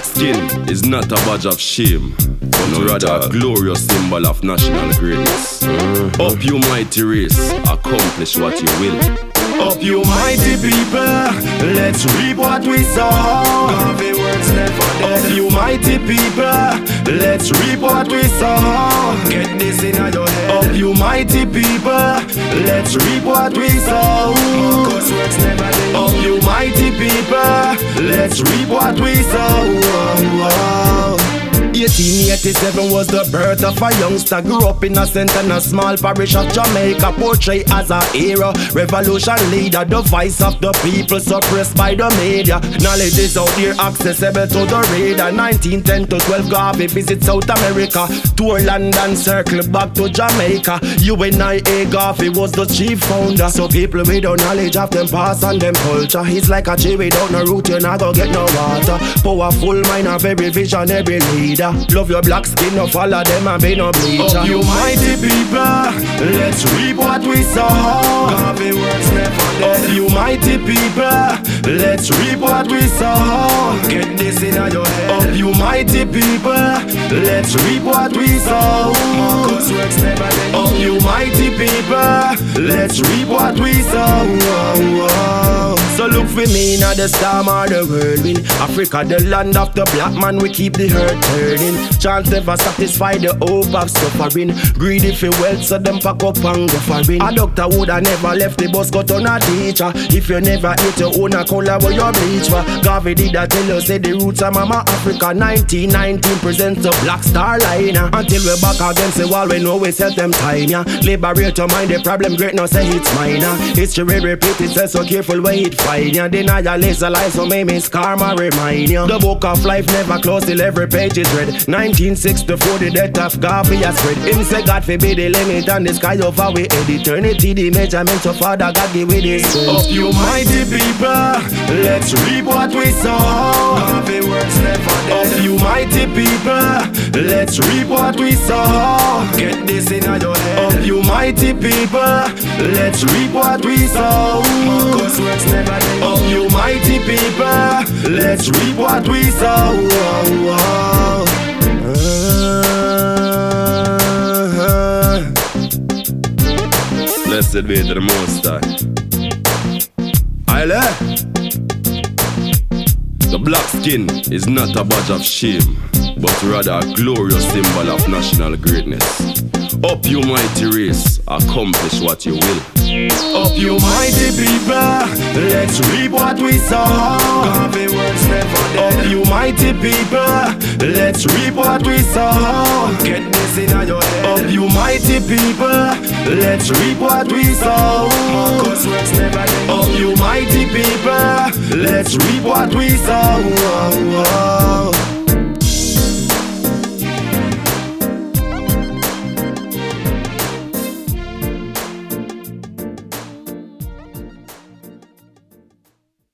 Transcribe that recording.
Dark skin is not a badge of shame, but rather a glorious symbol of national greatness. Up you mighty race, accomplish what you will. Up you mighty people, let's reap what we sow. Up you mighty people, let's reap what we sow. Get this in your head. Up you mighty people, let's reap what we sow. Up you mighty people, let's reap what we sow. 1887 was the birth of a youngster. Grew up innocent in a small parish of Jamaica. Portrayed as a hero, revolution leader, the voice of the people suppressed by the media. Knowledge is out here accessible to the reader. 1910 to 12 Garvey visits South America. Tour London, circle back to Jamaica. U.N.I.A. Garvey was the chief founder. So people without knowledge of them past and them culture. He's like a tree without no root, you not gonna get no water. Powerful mind of every vision, every leader. Love your black skin, no follow them and be no bleacher. Up you mighty people, let's reap what we sow. Up you mighty people, let's reap what we sow. Get this in your head. Up you mighty people, let's reap what we sow. Up you mighty people, let's reap what we sow. So look for me now the storm or the whirlwind. Africa, the land of the black man, we keep the hurt turning. Chance never satisfy the hope of suffering. Greedy for wealth, so them pack up and go foreign. A doctor woulda never left the bus, got on a teacher. If you never eat your own, a color where you bleach for. Garvey did a tell you, say the roots of Mama Africa. 1919 presents the Black Star Liner. Until we're back against the wall, we know we set them time, yeah. Liberate your mind, the problem great, now say it's minor. History repeat itself, so careful when it find ya. Deny your laser lies, so may miss karma remind ya. The book of life never closed till every page is read. 1964, the death of Garvey has spread. Him say God forbid the limit and the sky over we head. Eternity, the measurements of Father God give with it. Up you mighty people, let's reap what we sow. Up you mighty people, let's reap what we sow. Get this in your head. Up you mighty people, let's reap what we sow. Up you mighty people, let's reap what we sow. Blessed be the Most High. Aile! The black skin is not a badge of shame, but rather a glorious symbol of national greatness. Up you mighty race, accomplish what you will. Up you mighty people, let's reap what we sow. Up you mighty people, let's reap what we sow. Get this in your head. Up you mighty people, let's reap what we sow. Up you mighty people, let's reap what we sow.